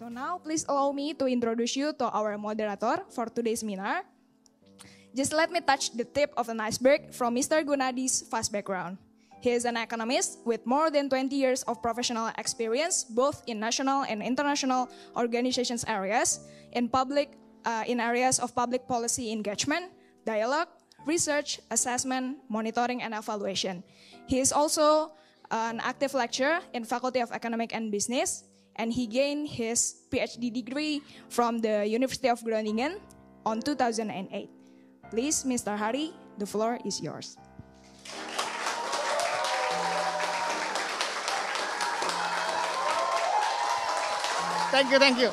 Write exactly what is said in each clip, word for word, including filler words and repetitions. So now please allow me to introduce you to our moderator for today's seminar. Just let me touch the tip of an iceberg from Mister Gunadi's vast background. He is an economist with more than twenty years of professional experience, both in national and international organizations areas, in public, uh, in areas of public policy engagement, dialogue, research, assessment, monitoring, and evaluation. He is also an active lecturer in Faculty of Economic and Business, and he gained his PhD degree from the University of Groningen on two thousand eight. Please, Mister Hari, the floor is yours. Thank you, thank you.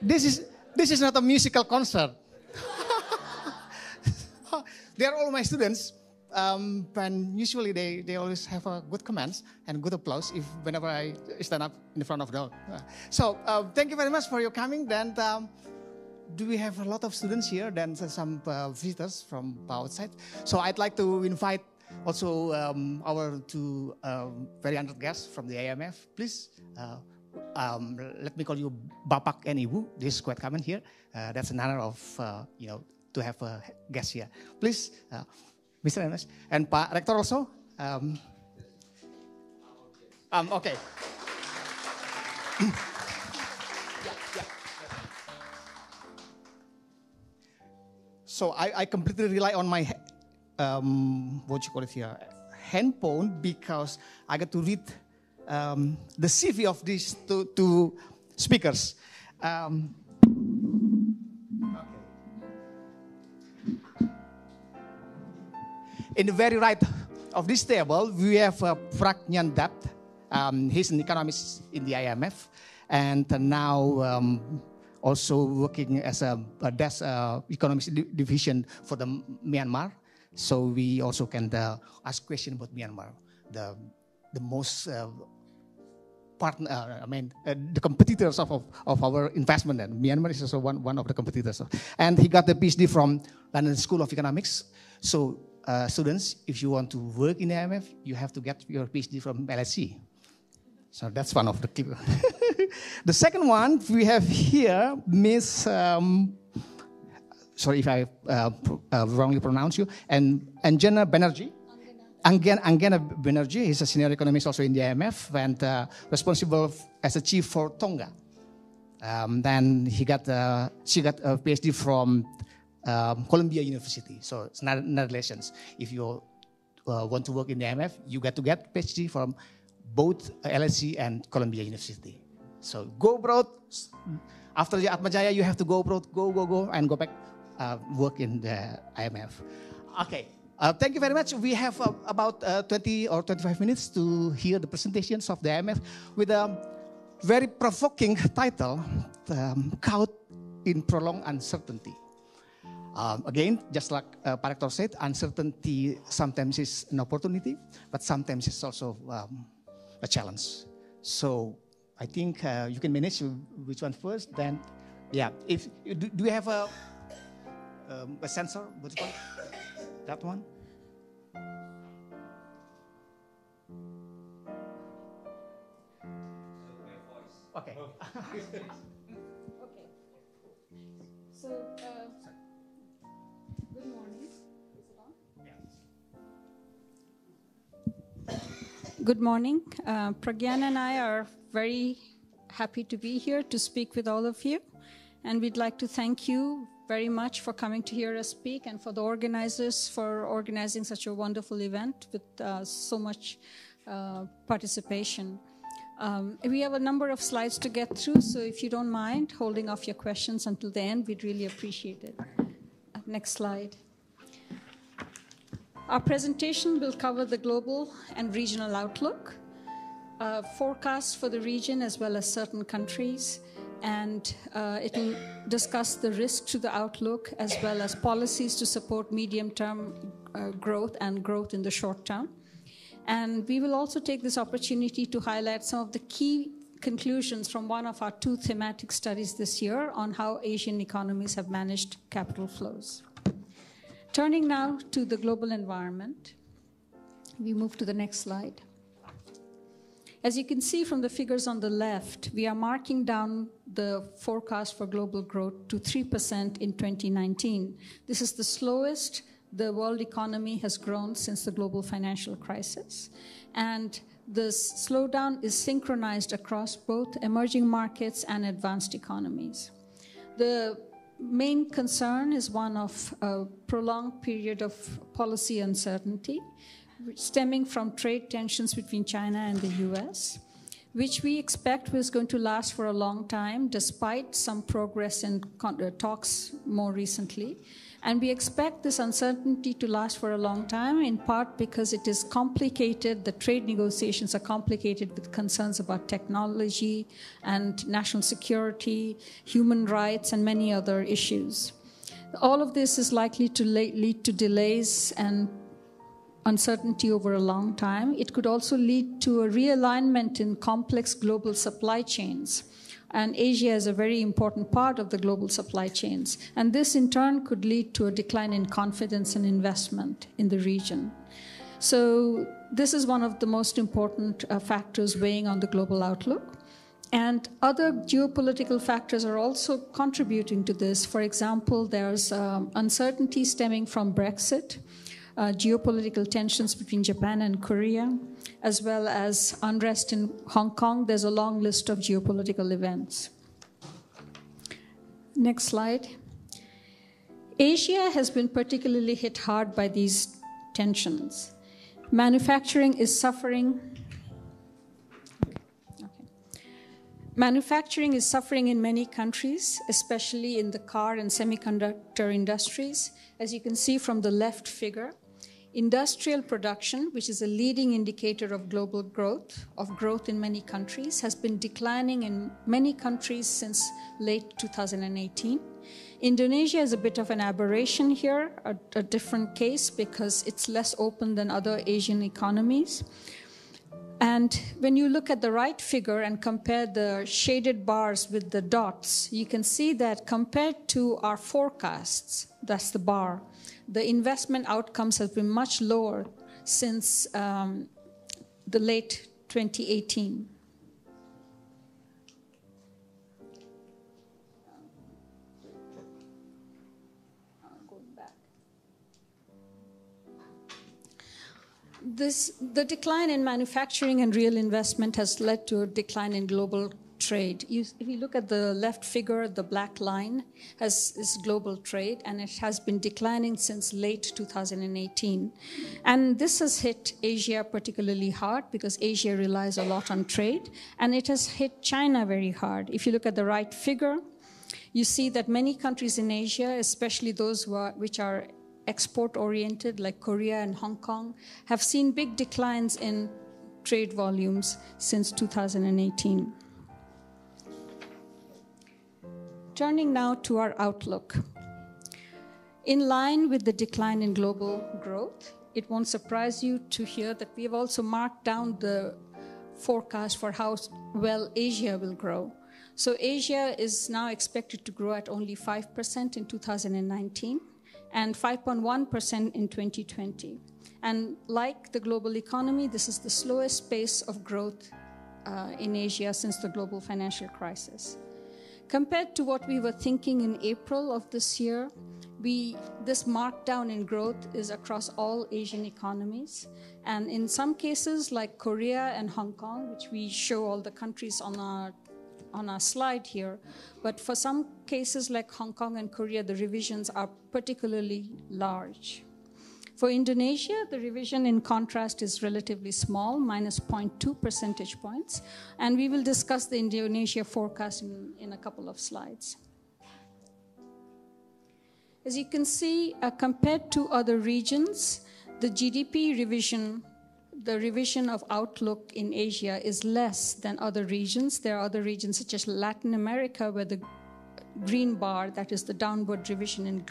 This is, this is not a musical concert. They are all my students. Um, and usually they, they always have a good comments and good applause if whenever I stand up in front of the crowd. So uh, thank you very much for your coming. Then um, do we have a lot of students here? Then some uh, visitors from outside. So I'd like to invite also um, our two um, very honored guests from the I M F. Please, uh, um, let me call you Bapak and Ibu. This is quite common here. Uh, that's an honor of uh, you know to have a guest here. Please. Uh, Mister Enes and Pak Rektor also. Um, um, okay. yeah, yeah. So I, I completely rely on my um, what you call it here, handphone, because I get to read um, the C V of these two, two speakers. Um, In the very right of this table, we have uh, Pragyan Dapt. Um, he's an economist in the I M F, and uh, now um, also working as a, a desk uh, economics division for the Myanmar. So we also can uh, ask questions about Myanmar, the the most uh, partner. I mean, uh, the competitors of, of of our investment. And Myanmar is also one one of the competitors. And he got the PhD from London School of Economics. So. Uh, students, if you want to work in the I M F, you have to get your PhD from L S E. So that's one of the clip. The second one we have here, Miss, um, sorry if I uh, uh, wrongly pronounce you, and Anjana Banerjee. Anjana, Anjana Banerjee is a senior economist also in the I M F and uh, responsible as a chief for Tonga. Um, then he got, uh, she got a PhD from Um, Columbia University, so it's not, not relations. If you uh, want to work in the I M F, you got to get PhD from both L S E and Columbia University. So go abroad. After the Atmajaya, you have to go abroad, go, go, go, and go back, uh, work in the I M F. Okay, uh, thank you very much. We have uh, about uh, twenty or twenty-five minutes to hear the presentations of the I M F with a very provoking title, um, Caught in Prolonged Uncertainty. Um, again, just like uh, Pak Rektor said, uncertainty sometimes is an opportunity, but sometimes it's also um, a challenge. So I think uh, you can manage which one first. Then, yeah. If do, do you have a um, a sensor? Which one? That one. Okay. Okay. So. Uh, Good morning. Is it on? Yeah. Good morning. Uh, Pragyan and I are very happy to be here to speak with all of you. And we'd like to thank you very much for coming to hear us speak and for the organizers for organizing such a wonderful event with uh, so much uh, participation. Um, we have a number of slides to get through, so if you don't mind holding off your questions until the end, we'd really appreciate it. Next slide. Our presentation will cover the global and regional outlook, uh, forecasts for the region as well as certain countries, and uh, it will discuss the risk to the outlook as well as policies to support medium-term uh, growth and growth in the short term. And we will also take this opportunity to highlight some of the key conclusions from one of our two thematic studies this year on how Asian economies have managed capital flows. Turning now to the global environment. we move to the next slide. As you can see from the figures on the left, we are marking down the forecast for global growth to three percent in twenty nineteen. This is the slowest the world economy has grown since the global financial crisis. And the slowdown is synchronized across both emerging markets and advanced economies. The main concern is one of a prolonged period of policy uncertainty, stemming from trade tensions between China and the U S, which we expect was going to last for a long time, despite some progress in talks more recently. And we expect this uncertainty to last for a long time, in part because it is complicated. The trade negotiations are complicated with concerns about technology and national security, human rights, and many other issues. All of this is likely to lead to delays and uncertainty over a long time. It could also lead to a realignment in complex global supply chains. And Asia is a very important part of the global supply chains. And this, in turn, could lead to a decline in confidence and investment in the region. So this is one of the most important uh, factors weighing on the global outlook. And other geopolitical factors are also contributing to this. For example, there's um, uncertainty stemming from Brexit, Uh, geopolitical tensions between Japan and Korea, as well as unrest in Hong Kong. There's a long list of geopolitical events. Next slide. Asia has been particularly hit hard by these tensions. Manufacturing is suffering. Manufacturing is suffering in many countries, especially in the car and semiconductor industries, as you can see from the left figure. Industrial production, which is a leading indicator of global growth, of growth in many countries, has been declining in many countries since late two thousand eighteen. Indonesia is a bit of an aberration here, a, a different case because it's less open than other Asian economies. And when you look at the right figure and compare the shaded bars with the dots, you can see that compared to our forecasts, that's the bar, the investment outcomes have been much lower since um, the late twenty eighteen. This, the decline in manufacturing and real investment has led to a decline in global trade. You, if you look at the left figure, the black line has, is global trade, and it has been declining since late two thousand eighteen. And this has hit Asia particularly hard because Asia relies a lot on trade, and it has hit China very hard. If you look at the right figure, you see that many countries in Asia, especially those who are, which are export-oriented, like Korea and Hong Kong, have seen big declines in trade volumes since two thousand eighteen. Turning now to our outlook. In line with the decline in global growth, it won't surprise you to hear that we have also marked down the forecast for how well Asia will grow. So Asia is now expected to grow at only five percent in two thousand nineteen. And five point one percent in twenty twenty. And like the global economy, this is the slowest pace of growth uh, in Asia since the global financial crisis. Compared to what we were thinking in April of this year, we, this markdown in growth is across all Asian economies. And in some cases, like Korea and Hong Kong, which we show all the countries on our on our slide here, but for some cases like Hong Kong and Korea, the revisions are particularly large. For Indonesia, the revision in contrast is relatively small, minus zero point two percentage points, and we will discuss the Indonesia forecast in, in a couple of slides. As you can see, uh, compared to other regions, the G D P revision The revision of outlook in Asia is less than other regions. There are other regions such as Latin America where the green bar, that is the downward revision in uh,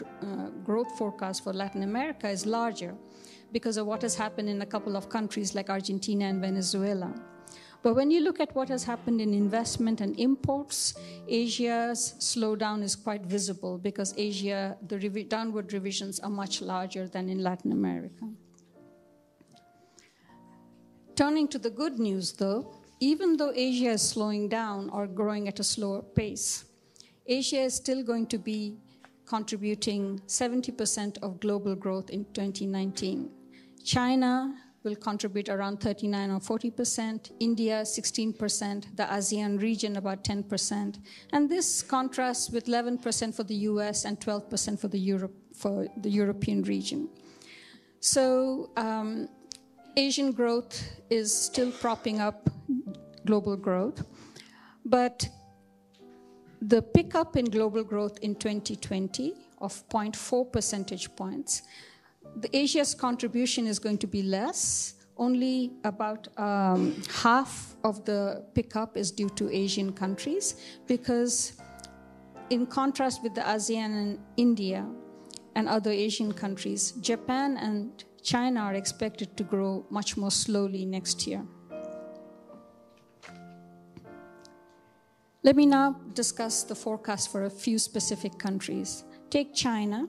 growth forecast for Latin America, is larger because of what has happened in a couple of countries like Argentina and Venezuela. But when you look at what has happened in investment and imports, Asia's slowdown is quite visible because Asia, the rev- downward revisions are much larger than in Latin America. Turning to the good news though, even though Asia is slowing down or growing at a slower pace, Asia is still going to be contributing seventy percent of global growth in twenty nineteen. China will contribute around thirty-nine or forty percent, India sixteen percent, the ASEAN region about ten percent, and this contrasts with eleven percent for the U S and twelve percent for the Europe, for the European region. So um, Asian growth is still propping up global growth, but the pickup in global growth in twenty twenty of zero point four percentage points, the Asia's contribution is going to be less. Only about um, half of the pickup is due to Asian countries, because in contrast with the ASEAN and India and other Asian countries, Japan and China are expected to grow much more slowly next year. Let me now discuss the forecast for a few specific countries. Take China.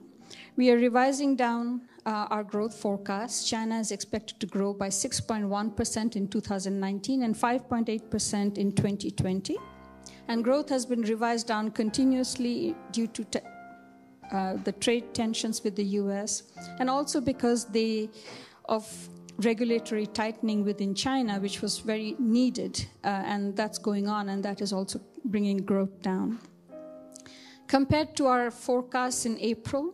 We are revising down Uh, our growth forecast. China is expected to grow by six point one percent in two thousand nineteen and five point eight percent in twenty twenty. And growth has been revised down continuously due to te- uh, the trade tensions with the U S, and also because they, of regulatory tightening within China, which was very needed, uh, and that's going on, and that is also bringing growth down. Compared to our forecast in April,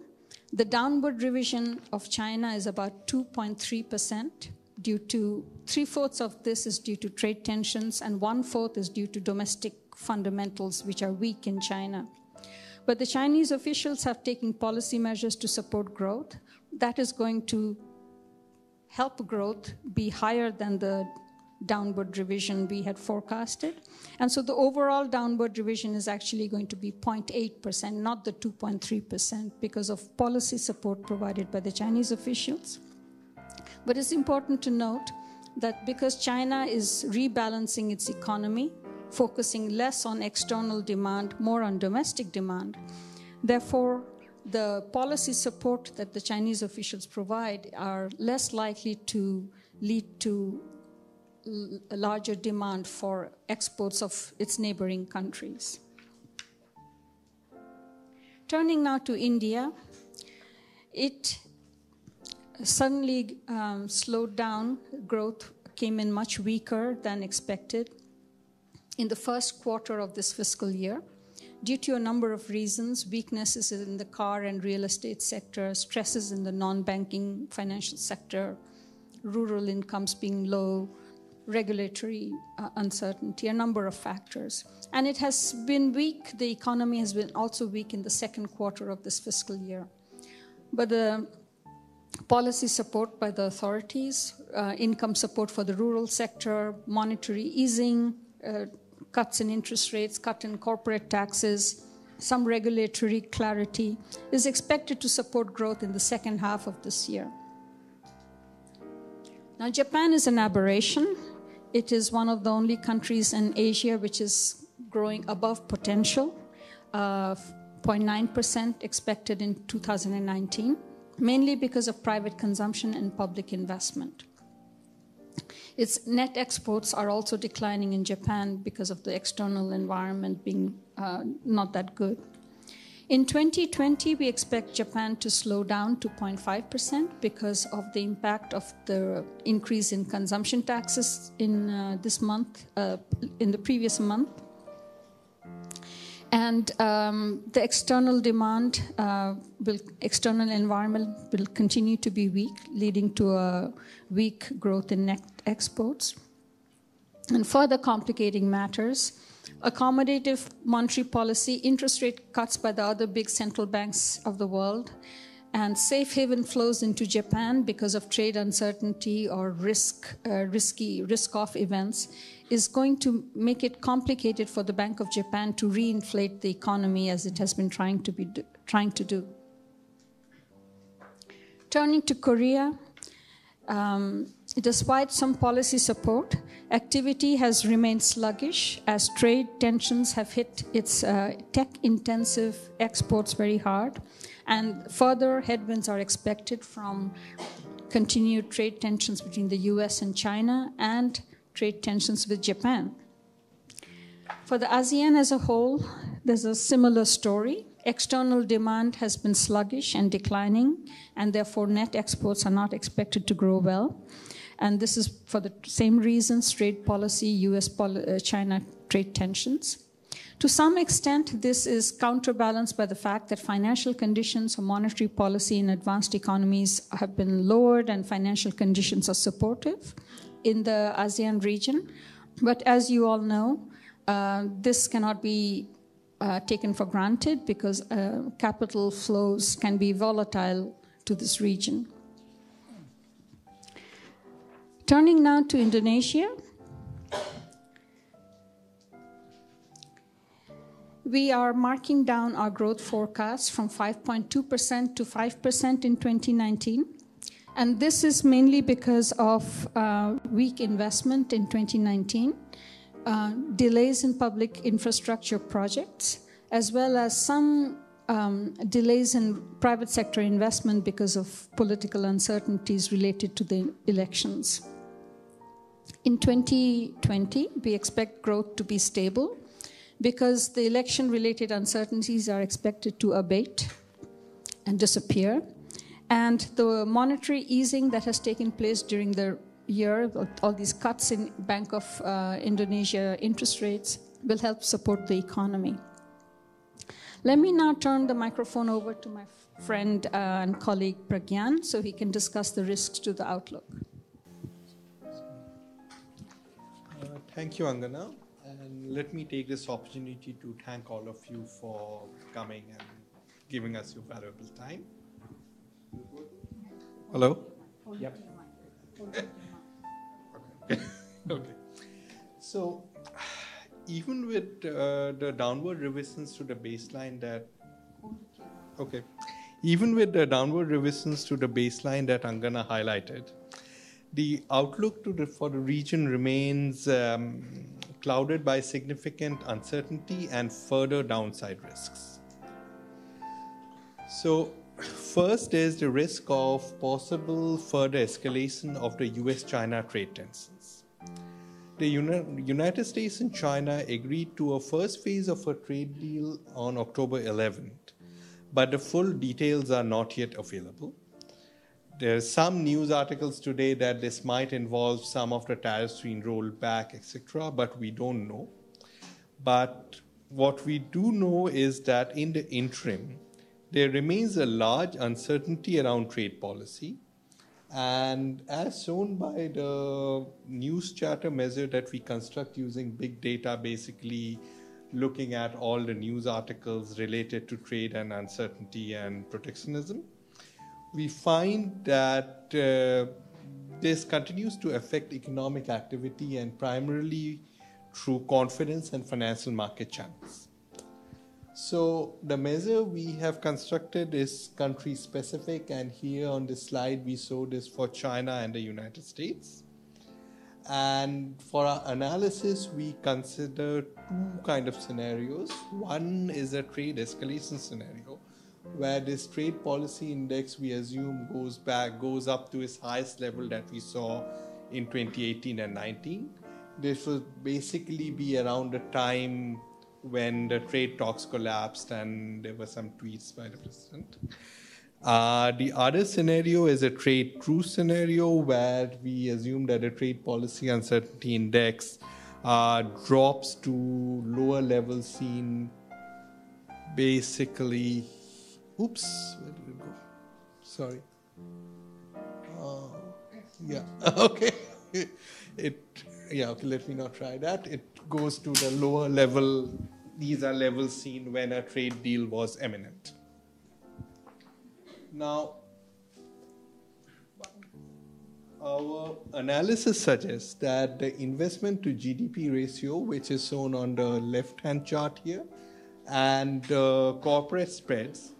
the downward revision of China is about two point three percent. Due to three-fourths of this is due to trade tensions, and one-fourth is due to domestic fundamentals, which are weak in China. But the Chinese officials have taken policy measures to support growth. That is going to help growth be higher than the downward revision we had forecasted. And so the overall downward revision is actually going to be zero point eight percent, not the two point three percent, because of policy support provided by the Chinese officials. But it's important to note that because China is rebalancing its economy, focusing less on external demand, more on domestic demand, therefore the policy support that the Chinese officials provide are less likely to lead to a larger demand for exports of its neighboring countries. Turning now to India, it suddenly um, slowed down. Growth came in much weaker than expected in the first quarter of this fiscal year due to a number of reasons: weaknesses in the car and real estate sector, stresses in the non-banking financial sector, rural incomes being low, regulatory uh, uncertainty, a number of factors. And it has been weak. The economy has been also weak in the second quarter of this fiscal year. But the policy support by the authorities, uh, income support for the rural sector, monetary easing, uh, cuts in interest rates, cut in corporate taxes, some regulatory clarity is expected to support growth in the second half of this year. Now, Japan is an aberration. It is one of the only countries in Asia which is growing above potential, uh, zero point nine percent expected in two thousand nineteen, mainly because of private consumption and public investment. Its net exports are also declining in Japan because of the external environment being uh, not that good. In twenty twenty, we expect Japan to slow down to zero point five percent because of the impact of the increase in consumption taxes in uh, this month, uh, in the previous month. And um, the external demand, uh, will, external environment will continue to be weak, leading to a weak growth in net exports. And further complicating matters, accommodative monetary policy, interest rate cuts by the other big central banks of the world, and safe haven flows into Japan because of trade uncertainty or risk, uh, risky, risk-off events is going to make it complicated for the Bank of Japan to reinflate the economy as it has been trying to, be do, trying to do. Turning to Korea, um, despite some policy support, activity has remained sluggish as trade tensions have hit its uh, tech-intensive exports very hard, and further headwinds are expected from continued trade tensions between the U S and China and trade tensions with Japan. For the ASEAN as a whole, there's a similar story. External demand has been sluggish and declining, and therefore net exports are not expected to grow well. And this is for the same reasons, trade policy, U S-China trade tensions. To some extent, this is counterbalanced by the fact that financial conditions or monetary policy in advanced economies have been lowered and financial conditions are supportive in the ASEAN region. But as you all know, uh, this cannot be uh, taken for granted because uh, capital flows can be volatile to this region. Turning now to Indonesia, we are marking down our growth forecast from five point two percent to five percent in twenty nineteen. And this is mainly because of uh, weak investment in twenty nineteen, uh, delays in public infrastructure projects, as well as some um, delays in private sector investment because of political uncertainties related to the elections. In twenty twenty, we expect growth to be stable because the election-related uncertainties are expected to abate and disappear. And the monetary easing that has taken place during the year, all these cuts in Bank of uh, Indonesia interest rates, will help support the economy. Let me now turn the microphone over to my friend uh, and colleague Pragyan so he can discuss the risks to the outlook. Thank you, Anjana, and let me take this opportunity to thank all of you for coming and giving us your valuable time. Hello? Yep. Okay. Okay. So, even with uh, the downward revisions to the baseline that... Okay. Even with the downward revisions to the baseline that Anjana highlighted, the outlook to the, for the region remains um, clouded by significant uncertainty and further downside risks. So first is the risk of possible further escalation of the U S-China trade tensions. The Uni- United States and China agreed to a first phase of a trade deal on October eleventh, but the full details are not yet available. There are some news articles today that this might involve some of the tariffs being rolled back, et cetera, but we don't know. But what we do know is that in the interim, there remains a large uncertainty around trade policy. And as shown by the news charter measure that we construct using big data, basically looking at all the news articles related to trade and uncertainty and protectionism, we find that uh, this continues to affect economic activity and primarily through confidence and financial market channels. So the measure we have constructed is country specific, and here on this slide we show this for China and the United States. And for our analysis, we consider two kind of scenarios. One is a trade escalation scenario, where this trade policy index, we assume, goes back, goes up to its highest level that we saw in twenty eighteen and nineteen. This will basically be around the time when the trade talks collapsed and there were some tweets by the president. Uh, the other scenario is a trade truce scenario, where we assume that the trade policy uncertainty index uh, drops to lower levels seen basically. Oops, where did it go? Sorry. Uh, yeah, okay. It, yeah, okay, let me not try that. It goes to the lower level. These are levels seen when a trade deal was imminent. Now, our analysis suggests that the investment to G D P ratio, which is shown on the left-hand chart here, and uh, corporate spreads,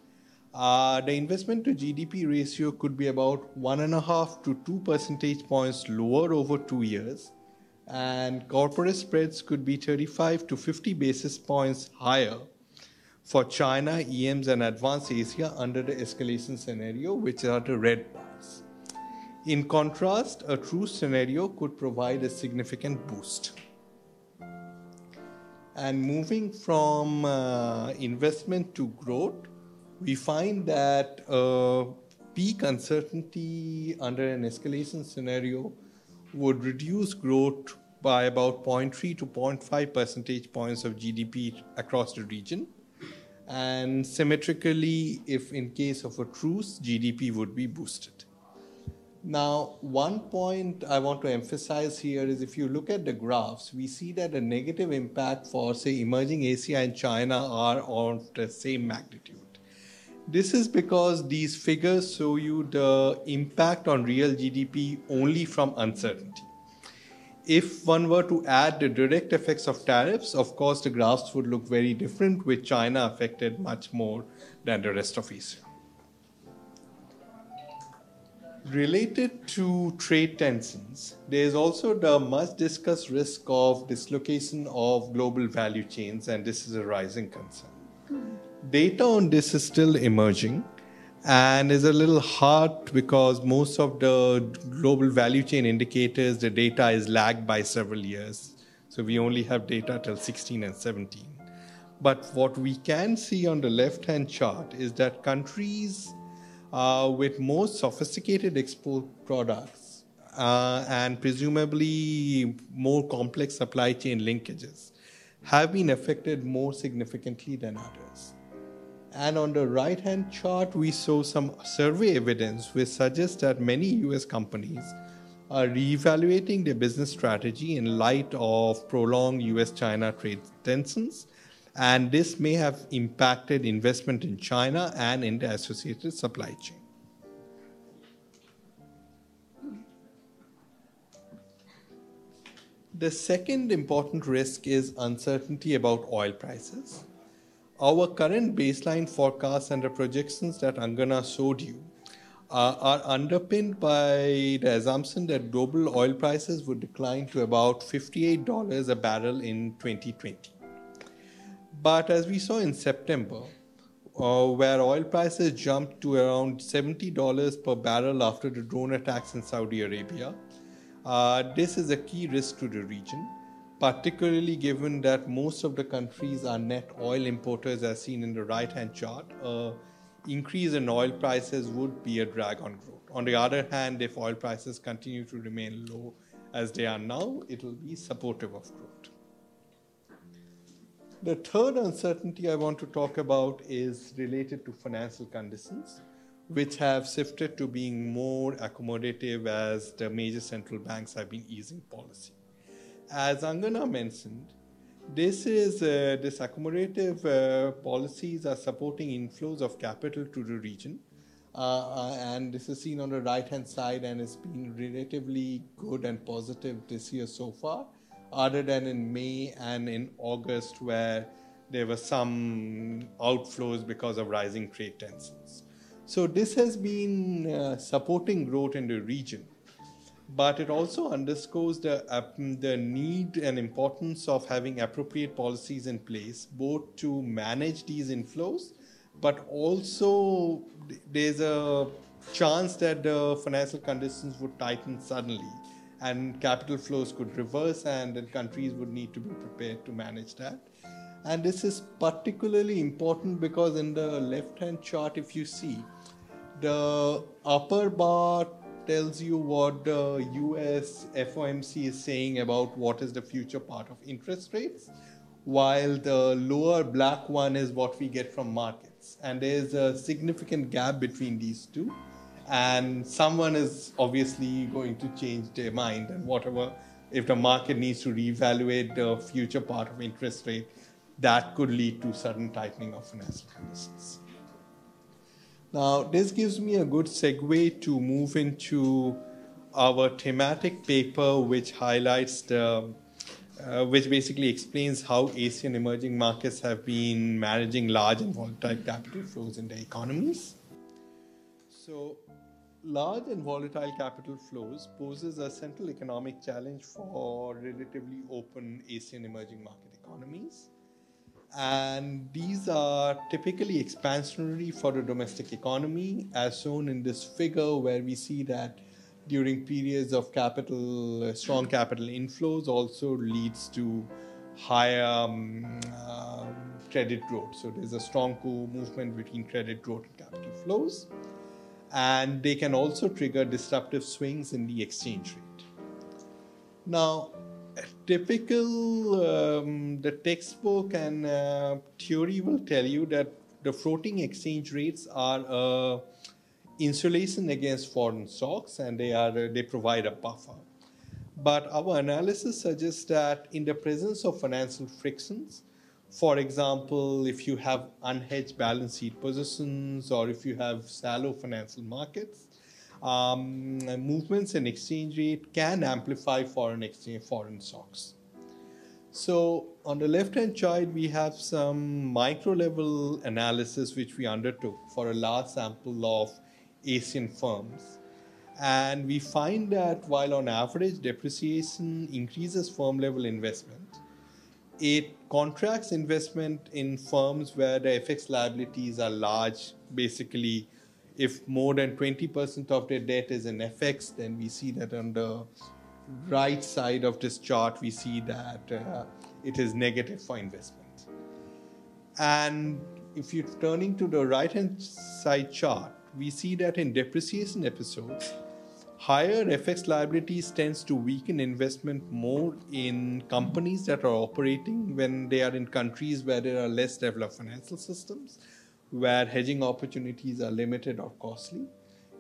Uh, the investment to G D P ratio could be about one and a half to two percentage points lower over two years, and corporate spreads could be thirty-five to fifty basis points higher for China, E Ms, and advanced Asia under the escalation scenario, which are the red bars. In contrast, a true scenario could provide a significant boost. And moving from uh, investment to growth, we find that uh, peak uncertainty under an escalation scenario would reduce growth by about zero point three to zero point five percentage points of G D P across the region. And symmetrically, if in case of a truce, G D P would be boosted. Now, one point I want to emphasize here is if you look at the graphs, we see that the negative impact for, say, emerging Asia and China are on the same magnitude. This is because these figures show you the impact on real G D P only from uncertainty. If one were to add the direct effects of tariffs, of course, the graphs would look very different, with China affected much more than the rest of Asia. Related to trade tensions, there is also the much-discussed risk of dislocation of global value chains, and this is a rising concern. Mm-hmm. Data on this is still emerging and is a little hard because most of the global value chain indicators, the data is lagged by several years. So we only have data till sixteen and seventeen. But what we can see on the left-hand chart is that countries Uh, with more sophisticated export products uh, and presumably more complex supply chain linkages have been affected more significantly than others. And on the right-hand chart, we saw some survey evidence which suggests that many U S companies are reevaluating their business strategy in light of prolonged U S China trade tensions. And this may have impacted investment in China and in the associated supply chain. The second important risk is uncertainty about oil prices. Our current baseline forecasts and the projections that Anjana showed you uh, are underpinned by the assumption that global oil prices would decline to about fifty-eight dollars a barrel in twenty twenty. But as we saw in September, uh, where oil prices jumped to around seventy dollars per barrel after the drone attacks in Saudi Arabia, uh, this is a key risk to the region, particularly given that most of the countries are net oil importers, as seen in the right-hand chart. Uh, increase in oil prices would be a drag on growth. On the other hand, if oil prices continue to remain low as they are now, it will be supportive of growth. The third uncertainty I want to talk about is related to financial conditions, which have shifted to being more accommodative as the major central banks have been easing policy. As Anjana mentioned, this is uh, this accommodative uh, policies are supporting inflows of capital to the region, uh, and this is seen on the right-hand side, and it's been relatively good and positive this year so far, other than in May and in August, where there were some outflows because of rising trade tensions. So this has been uh, supporting growth in the region, but it also underscores the, uh, the need and importance of having appropriate policies in place, both to manage these inflows, but also there's a chance that the financial conditions would tighten suddenly, and capital flows could reverse, and then countries would need to be prepared to manage that. And this is particularly important because in the left-hand chart, if you see, the upper bar tells you what the U S F O M C is saying about what is the future part of interest rates, while the lower black one is what we get from markets. And there's a significant gap between these two. And someone is obviously going to change their mind, and whatever, if the market needs to reevaluate the future part of interest rate, that could lead to sudden tightening of financial conditions. Now, this gives me a good segue to move into our thematic paper, which highlights the, uh, which basically explains how ASEAN emerging markets have been managing large and volatile capital flows in their economies. So, large and volatile capital flows poses a central economic challenge for relatively open ASEAN emerging market economies. And these are typically expansionary for the domestic economy, as shown in this figure, where we see that during periods of capital, strong capital inflows also leads to higher um, uh, credit growth. So there's a strong co-movement between credit growth and capital flows. And they can also trigger disruptive swings in the exchange rate. Now, typical, um, the textbook and uh, theory will tell you that the floating exchange rates are uh, insulation against foreign shocks, and they are uh, they provide a buffer. But our analysis suggests that in the presence of financial frictions, for example, if you have unhedged balance sheet positions or if you have shallow financial markets, um, movements in exchange rate can amplify foreign exchange foreign shocks. So on the left-hand side, we have some micro-level analysis which we undertook for a large sample of ASEAN firms. And we find that while on average depreciation increases firm-level investment, it contracts investment in firms where the F X liabilities are large. Basically, if more than twenty percent of their debt is in F X, then we see that on the right side of this chart, we see that uh, it is negative for investment. And if you're turning to the right-hand side chart, we see that in depreciation episodes, higher F X liabilities tends to weaken investment more in companies that are operating when they are in countries where there are less developed financial systems, where hedging opportunities are limited or costly.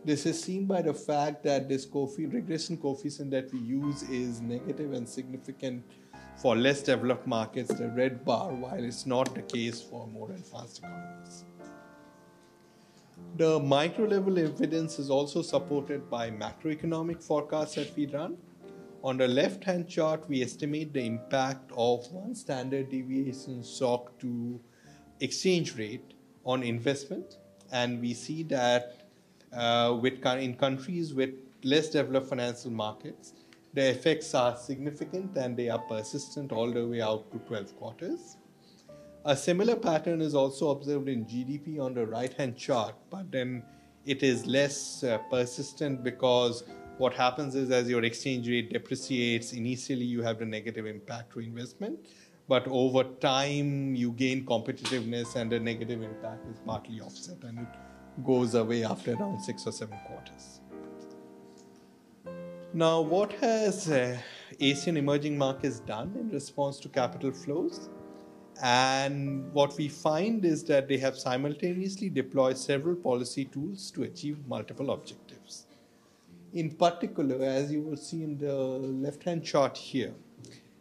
This is seen by the fact that this coefficient, regression coefficient that we use is negative and significant for less developed markets, the red bar, while it's not the case for more advanced economies. The micro-level evidence is also supported by macroeconomic forecasts that we run. On the left-hand chart, we estimate the impact of one standard deviation shock to exchange rate on investment. And we see that uh, with, in countries with less developed financial markets, the effects are significant and they are persistent all the way out to twelve quarters. A similar pattern is also observed in G D P on the right-hand chart, but then it is less uh, persistent because what happens is as your exchange rate depreciates, initially you have the negative impact to investment, but over time you gain competitiveness and the negative impact is partly offset and it goes away after around six or seven quarters. Now, what has uh, ASEAN emerging markets done in response to capital flows? And what we find is that they have simultaneously deployed several policy tools to achieve multiple objectives. In particular, as you will see in the left-hand chart here,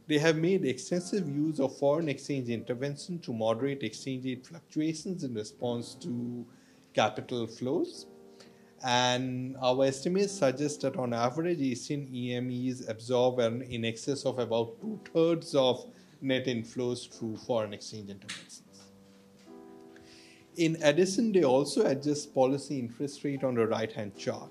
they have made extensive use of foreign exchange intervention to moderate exchange rate fluctuations in response to capital flows. And our estimates suggest that on average, ASEAN E M Es absorb in excess of about two-thirds of net inflows through foreign exchange interventions. In addition, they also adjust policy interest rate on the right-hand chart,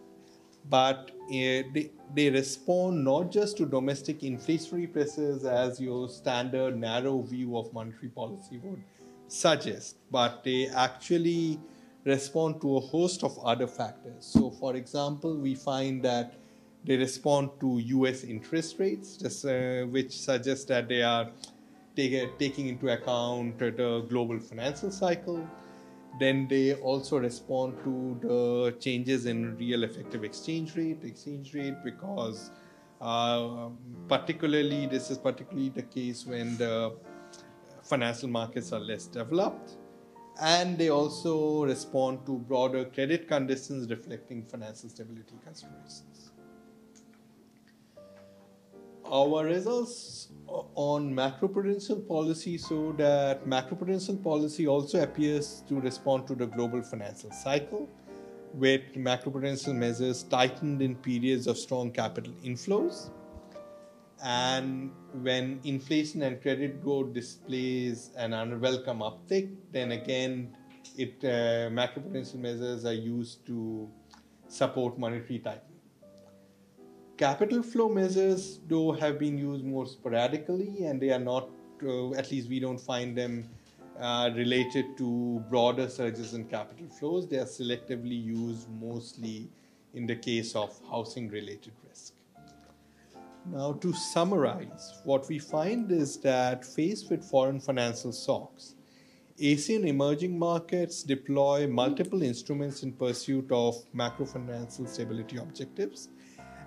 but uh, they, they respond not just to domestic inflationary pressures as your standard narrow view of monetary policy would suggest, but they actually respond to a host of other factors. So for example, we find that they respond to U S interest rates, just, uh, which suggests that they are taking into account the global financial cycle. Then they also respond to the changes in real effective exchange rate, exchange rate, because uh, particularly this is particularly the case when the financial markets are less developed. And they also respond to broader credit conditions reflecting financial stability considerations. Our results on macroprudential policy show that macroprudential policy also appears to respond to the global financial cycle, with macroprudential measures tightened in periods of strong capital inflows. And when inflation and credit growth displays an unwelcome uptick, then again, it, uh, macroprudential measures are used to support monetary tightening. Capital flow measures, though, have been used more sporadically, and they are not, uh, at least we don't find them uh, related to broader surges in capital flows. They are selectively used mostly in the case of housing-related risk. Now, to summarize, what we find is that faced with foreign financial shocks, ASEAN emerging markets deploy multiple instruments in pursuit of macrofinancial stability objectives,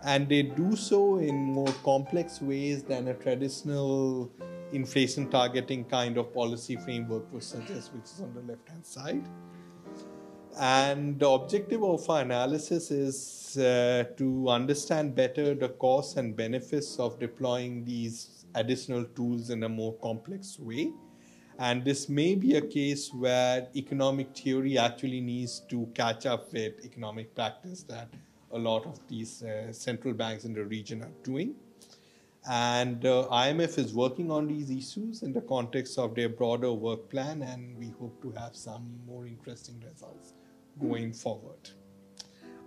and they do so in more complex ways than a traditional inflation targeting kind of policy framework would suggest, which is on the left-hand side. And the objective of our analysis is uh, to understand better the costs and benefits of deploying these additional tools in a more complex way. And this may be a case where economic theory actually needs to catch up with economic practice that a lot of these uh, central banks in the region are doing. And uh, I M F is working on these issues in the context of their broader work plan, and we hope to have some more interesting results going forward.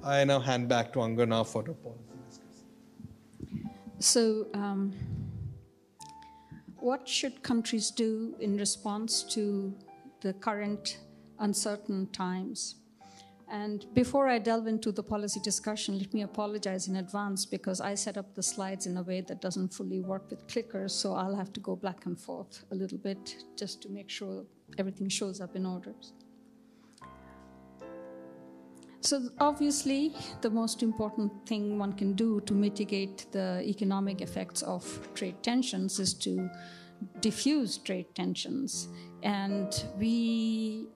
I now hand back to Anjana for the policy discussion. So, um what should countries do in response to the current uncertain times? And before I delve into the policy discussion, let me apologize in advance because I set up the slides in a way that doesn't fully work with clickers, so I'll have to go back and forth a little bit just to make sure everything shows up in order. So obviously, the most important thing one can do to mitigate the economic effects of trade tensions is to diffuse trade tensions. And we,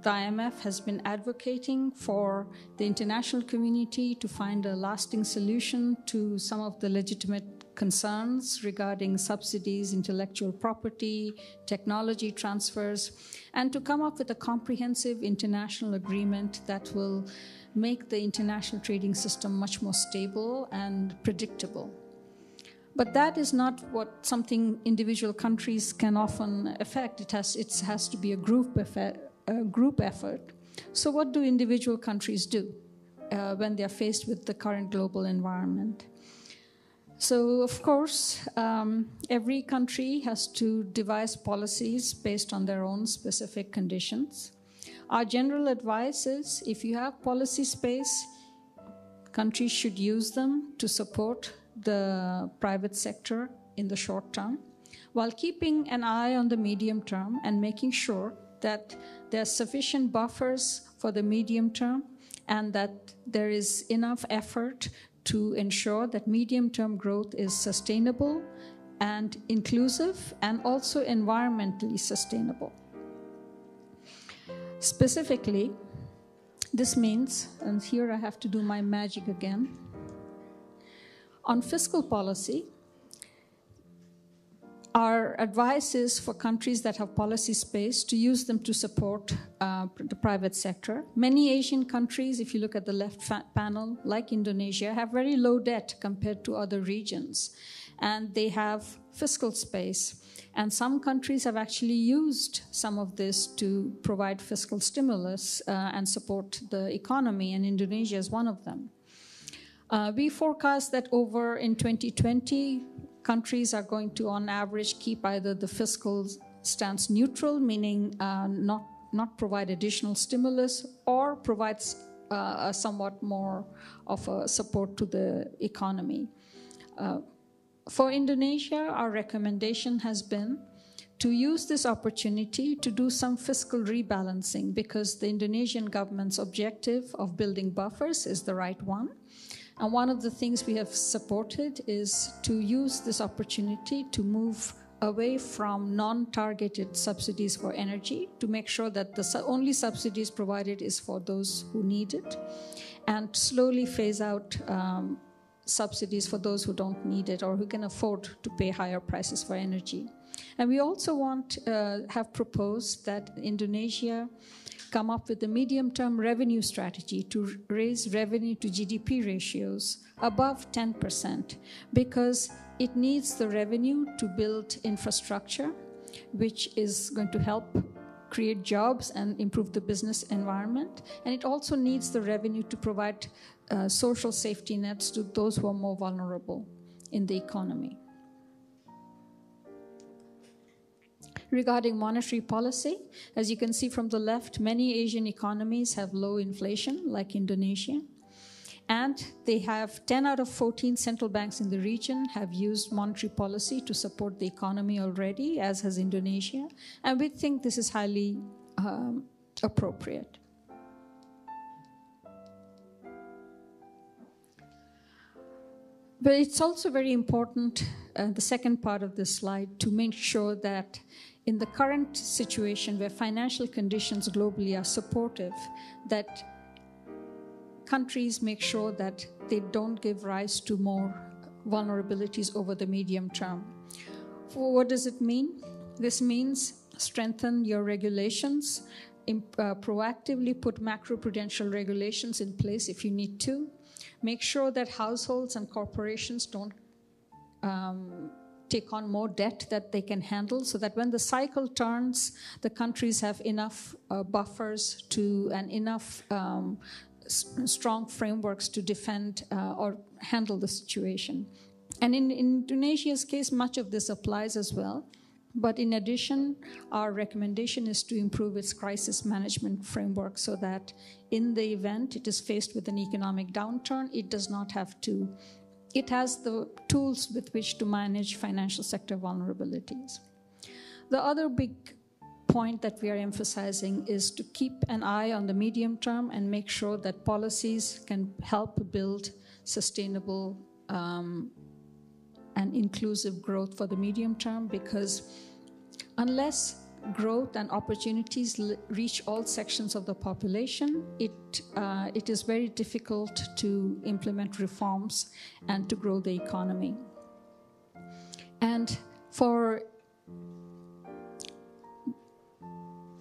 the I M F, has been advocating for the international community to find a lasting solution to some of the legitimate concerns regarding subsidies, intellectual property, technology transfers, and to come up with a comprehensive international agreement that will make the international trading system much more stable and predictable. But that is not what something individual countries can often affect. It has, it has to be a group effect, a group effort. So what do individual countries do uh, when they are faced with the current global environment? So, of course, um, every country has to devise policies based on their own specific conditions. Our general advice is, if you have policy space, countries should use them to support the private sector in the short term, while keeping an eye on the medium term and making sure that there are sufficient buffers for the medium term and that there is enough effort to ensure that medium-term growth is sustainable and inclusive and also environmentally sustainable. Specifically, this means, and here I have to do my magic again, on fiscal policy, our advice is for countries that have policy space to use them to support uh, the private sector. Many Asian countries, if you look at the left panel, like Indonesia, have very low debt compared to other regions. And they have fiscal space. And some countries have actually used some of this to provide fiscal stimulus uh, and support the economy, and Indonesia is one of them. Uh, we forecast that over in twenty twenty, countries are going to, on average, keep either the fiscal stance neutral, meaning uh, not, not provide additional stimulus, or provides uh, a somewhat more of a support to the economy. Uh, for Indonesia, our recommendation has been to use this opportunity to do some fiscal rebalancing, because the Indonesian government's objective of building buffers is the right one. And one of the things we have supported is to use this opportunity to move away from non-targeted subsidies for energy, to make sure that the only subsidies provided is for those who need it, and slowly phase out um, subsidies for those who don't need it or who can afford to pay higher prices for energy. And we also want, uh, have proposed that Indonesia come up with a medium-term revenue strategy to raise revenue to G D P ratios above ten percent, because it needs the revenue to build infrastructure, which is going to help create jobs and improve the business environment. And it also needs the revenue to provide uh, social safety nets to those who are more vulnerable in the economy. Regarding monetary policy, as you can see from the left, many Asian economies have low inflation, like Indonesia. And they have ten out of fourteen central banks in the region have used monetary policy to support the economy already, as has Indonesia. And we think this is highly um, appropriate. But it's also very important, uh, the second part of this slide, to make sure that in the current situation where financial conditions globally are supportive, that countries make sure that they don't give rise to more vulnerabilities over the medium term. For what does it mean? This means strengthen your regulations, imp- uh, proactively put macroprudential regulations in place if you need to. Make sure that households and corporations don't um, take on more debt that they can handle, so that when the cycle turns, the countries have enough uh, buffers to and enough um, s- strong frameworks to defend uh, or handle the situation. And in, in Indonesia's case, much of this applies as well. But in addition, our recommendation is to improve its crisis management framework so that in the event it is faced with an economic downturn, it does not have to, it has the tools with which to manage financial sector vulnerabilities. The other big point that we are emphasizing is to keep an eye on the medium term and make sure that policies can help build sustainable um, and inclusive growth for the medium term, because unless growth and opportunities l- reach all sections of the population, it, uh, it is very difficult to implement reforms and to grow the economy. And for,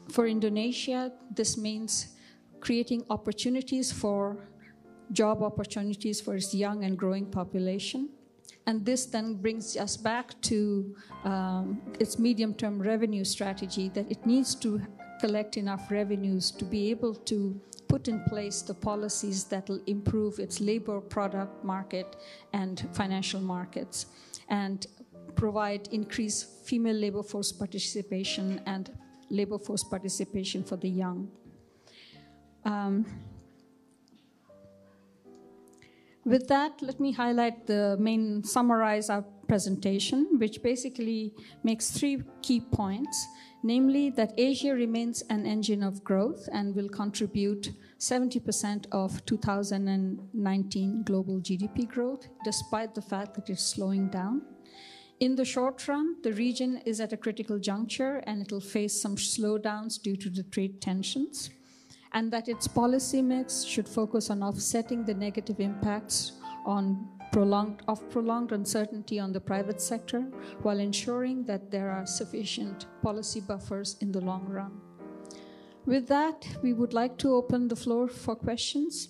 for Indonesia, this means creating opportunities for job opportunities for its young and growing population. And this then brings us back to um, its medium-term revenue strategy, that it needs to collect enough revenues to be able to put in place the policies that will improve its labor, product market, and financial markets, and provide increased female labor force participation and labor force participation for the young. Um, With that, let me highlight the main, summarize our presentation, which basically makes three key points, namely that Asia remains an engine of growth and will contribute seventy percent of two thousand nineteen global G D P growth, despite the fact that it's slowing down. In the short run, the region is at a critical juncture and it'll face some slowdowns due to the trade tensions, and that its policy mix should focus on offsetting the negative impacts on prolonged, of prolonged uncertainty on the private sector, while ensuring that there are sufficient policy buffers in the long run. With that, we would like to open the floor for questions.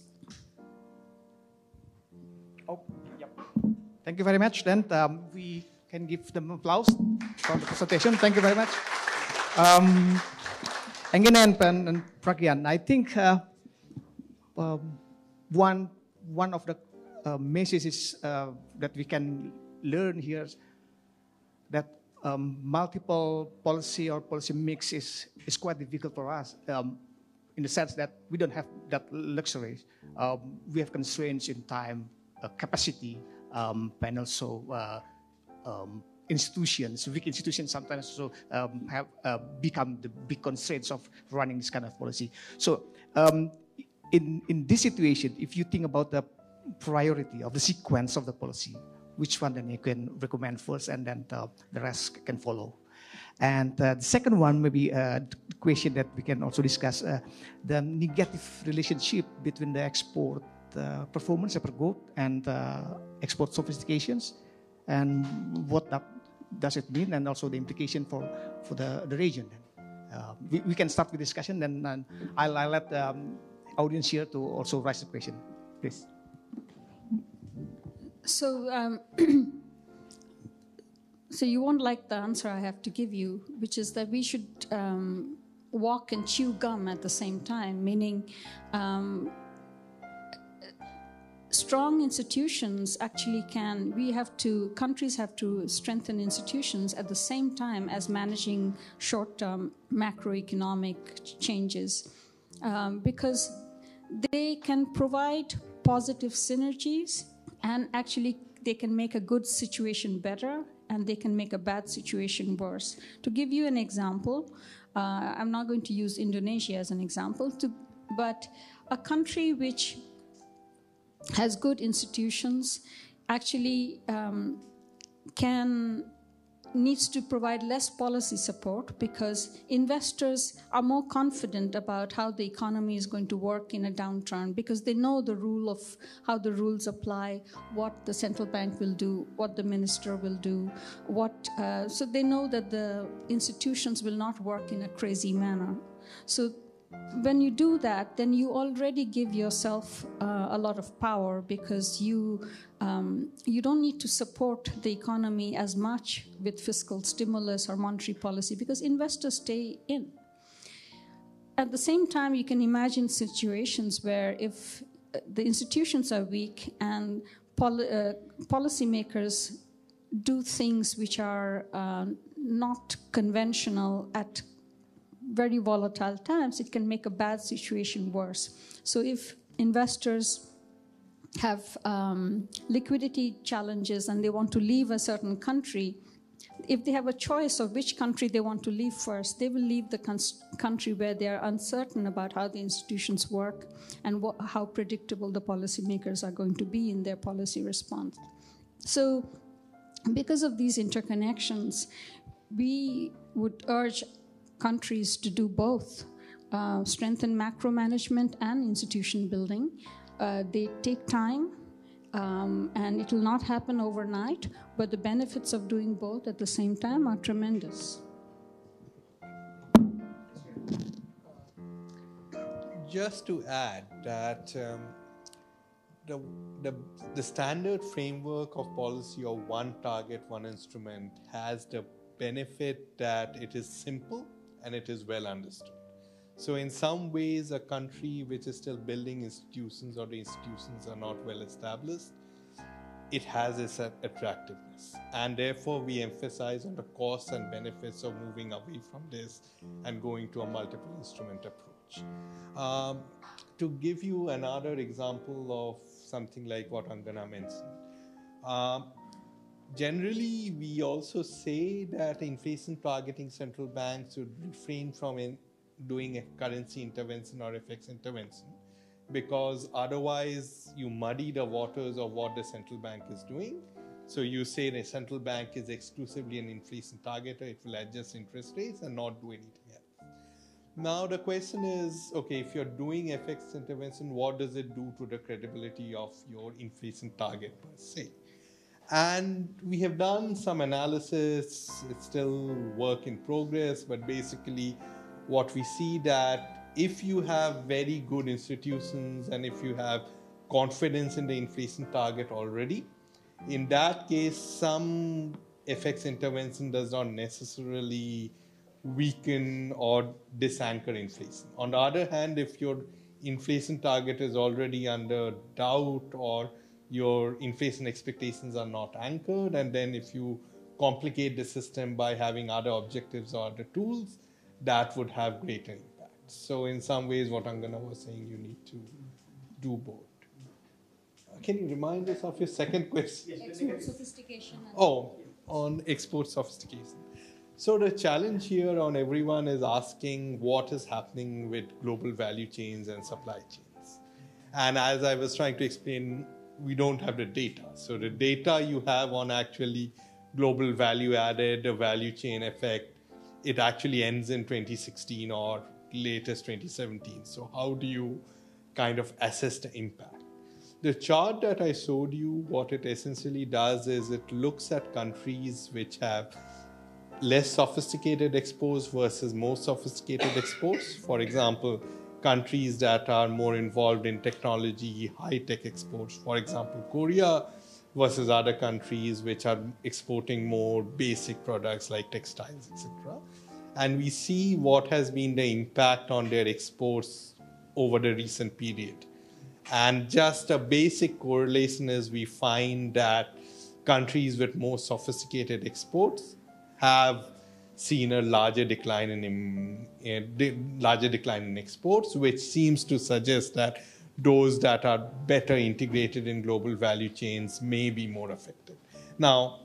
Oh, yep. Thank you very much. Then um, we can give them applause for the presentation. Thank you very much. Um, Anjana and Pragyan, I think uh, um, one one of the uh, messages uh, that we can learn here is that um, multiple policy or policy mix is, is quite difficult for us um, in the sense that we don't have that luxury. Um, we have constraints in time, uh, capacity, um, and also uh, um, institutions, weak institutions sometimes also um, have uh, become the big constraints of running this kind of policy. So um, in, in this situation, if you think about the priority of the sequence of the policy, which one then you can recommend first and then uh, the rest can follow. And uh, the second one, maybe a uh, question that we can also discuss, uh, the negative relationship between the export uh, performance, export growth, and uh, export sophistications, and what that does it mean, and also the implication for, for the, the region. Uh, we, we can start with discussion, then and I'll, I'll let the um, audience here to also raise the question, please. So, um, so you won't like the answer I have to give you, which is that we should um, walk and chew gum at the same time, meaning um, strong institutions actually can, we have to, countries have to strengthen institutions at the same time as managing short-term macroeconomic changes, um, because they can provide positive synergies, and actually they can make a good situation better and they can make a bad situation worse. To give you an example, uh, I'm not going to use Indonesia as an example, to, but a country which has good institutions actually um, can needs to provide less policy support because investors are more confident about how the economy is going to work in a downturn because they know the rule of how the rules apply, what the central bank will do, what the minister will do, what uh, so they know that the institutions will not work in a crazy manner. So when you do that, then you already give yourself uh, a lot of power because you um, you don't need to support the economy as much with fiscal stimulus or monetary policy because investors stay in. At the same time, you can imagine situations where if the institutions are weak and poli uh, policymakers do things which are uh, not conventional at very volatile times, it can make a bad situation worse. So if investors have um, liquidity challenges and they want to leave a certain country, if they have a choice of which country they want to leave first, they will leave the country where they are uncertain about how the institutions work and what, how predictable the policymakers are going to be in their policy response. So because of these interconnections, we would urge countries to do both, uh, strengthen macro management and institution building. Uh, they take time, um, and it will not happen overnight, but the benefits of doing both at the same time are tremendous. Just to add that um, the, the, the standard framework of policy or one target, one instrument has the benefit that it is simple and it is well understood. So in some ways, a country which is still building institutions or the institutions are not well established, it has its attractiveness. And therefore, we emphasize on the costs and benefits of moving away from this and going to a multiple instrument approach. Um, to give you another example of something like what Anjana mentioned, um, generally, we also say that inflation targeting central banks should refrain from in doing a currency intervention or F X intervention, because otherwise you muddy the waters of what the central bank is doing. So you say the central bank is exclusively an inflation targeter, it will adjust interest rates and not do anything else. Now the question is, okay, if you're doing F X intervention, what does it do to the credibility of your inflation target per se? And we have done some analysis, it's still work in progress, but basically what we see that if you have very good institutions and if you have confidence in the inflation target already, in that case, some F X intervention does not necessarily weaken or disanchor inflation. On the other hand, if your inflation target is already under doubt or your inflation expectations are not anchored, and then if you complicate the system by having other objectives or other tools, that would have greater impact. So in some ways, what Anjana was saying, you need to do both. Can you remind us of your second question? Export sophistication. Oh, on export sophistication. So the challenge here on everyone is asking what is happening with global value chains and supply chains. And as I was trying to explain, we don't have the data. So the data you have on actually global value added, the value chain effect, it actually ends in twenty sixteen or latest twenty seventeen. So how do you kind of assess the impact? The chart that I showed you, what it essentially does is it looks at countries which have less sophisticated exports versus more sophisticated exports. For example, countries that are more involved in technology, high-tech exports, for example, Korea, versus other countries which are exporting more basic products like textiles, et cetera. And we see what has been the impact on their exports over the recent period. And just a basic correlation is we find that countries with more sophisticated exports have seen a larger decline in, in, in larger decline in exports, which seems to suggest that those that are better integrated in global value chains may be more affected. Now,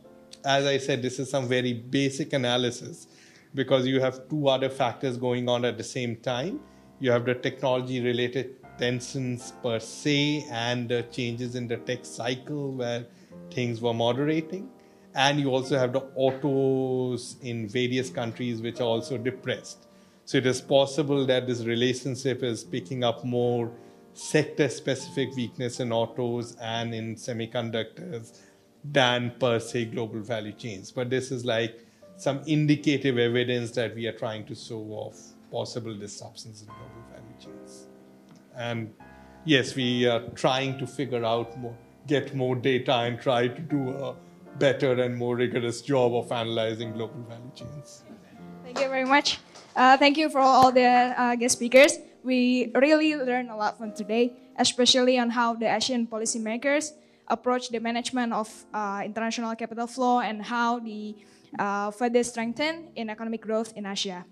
as I said, this is some very basic analysis because you have two other factors going on at the same time. You have the technology-related tensions per se and the changes in the tech cycle where things were moderating. And you also have the autos in various countries which are also depressed. So it is possible that this relationship is picking up more sector-specific weakness in autos and in semiconductors than per se global value chains. But this is like some indicative evidence that we are trying to show of possible disruptions in global value chains. And yes, we are trying to figure out more, get more data and try to do a better and more rigorous job of analyzing global value chains. Thank you very much. Uh, thank you for all the uh, guest speakers. We really learned a lot from today, especially on how the ASEAN policymakers approach the management of uh, international capital flow and how the uh, further strengthen in economic growth in Asia.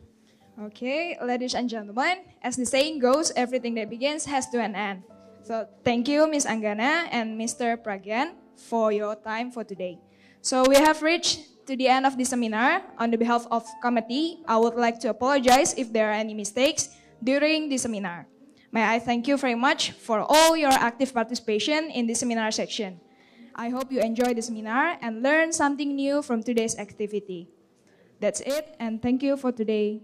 Okay, ladies and gentlemen, as the saying goes, everything that begins has to an end. So thank you, Miz Anjana and Mister Pragyan, for your time for today. So we have reached to the end of the seminar. On the behalf of committee, I would like to apologize if there are any mistakes during the seminar. May I thank you very much for all your active participation in the seminar section. I hope you enjoy the seminar and learn something new from today's activity. That's it, and thank you for today.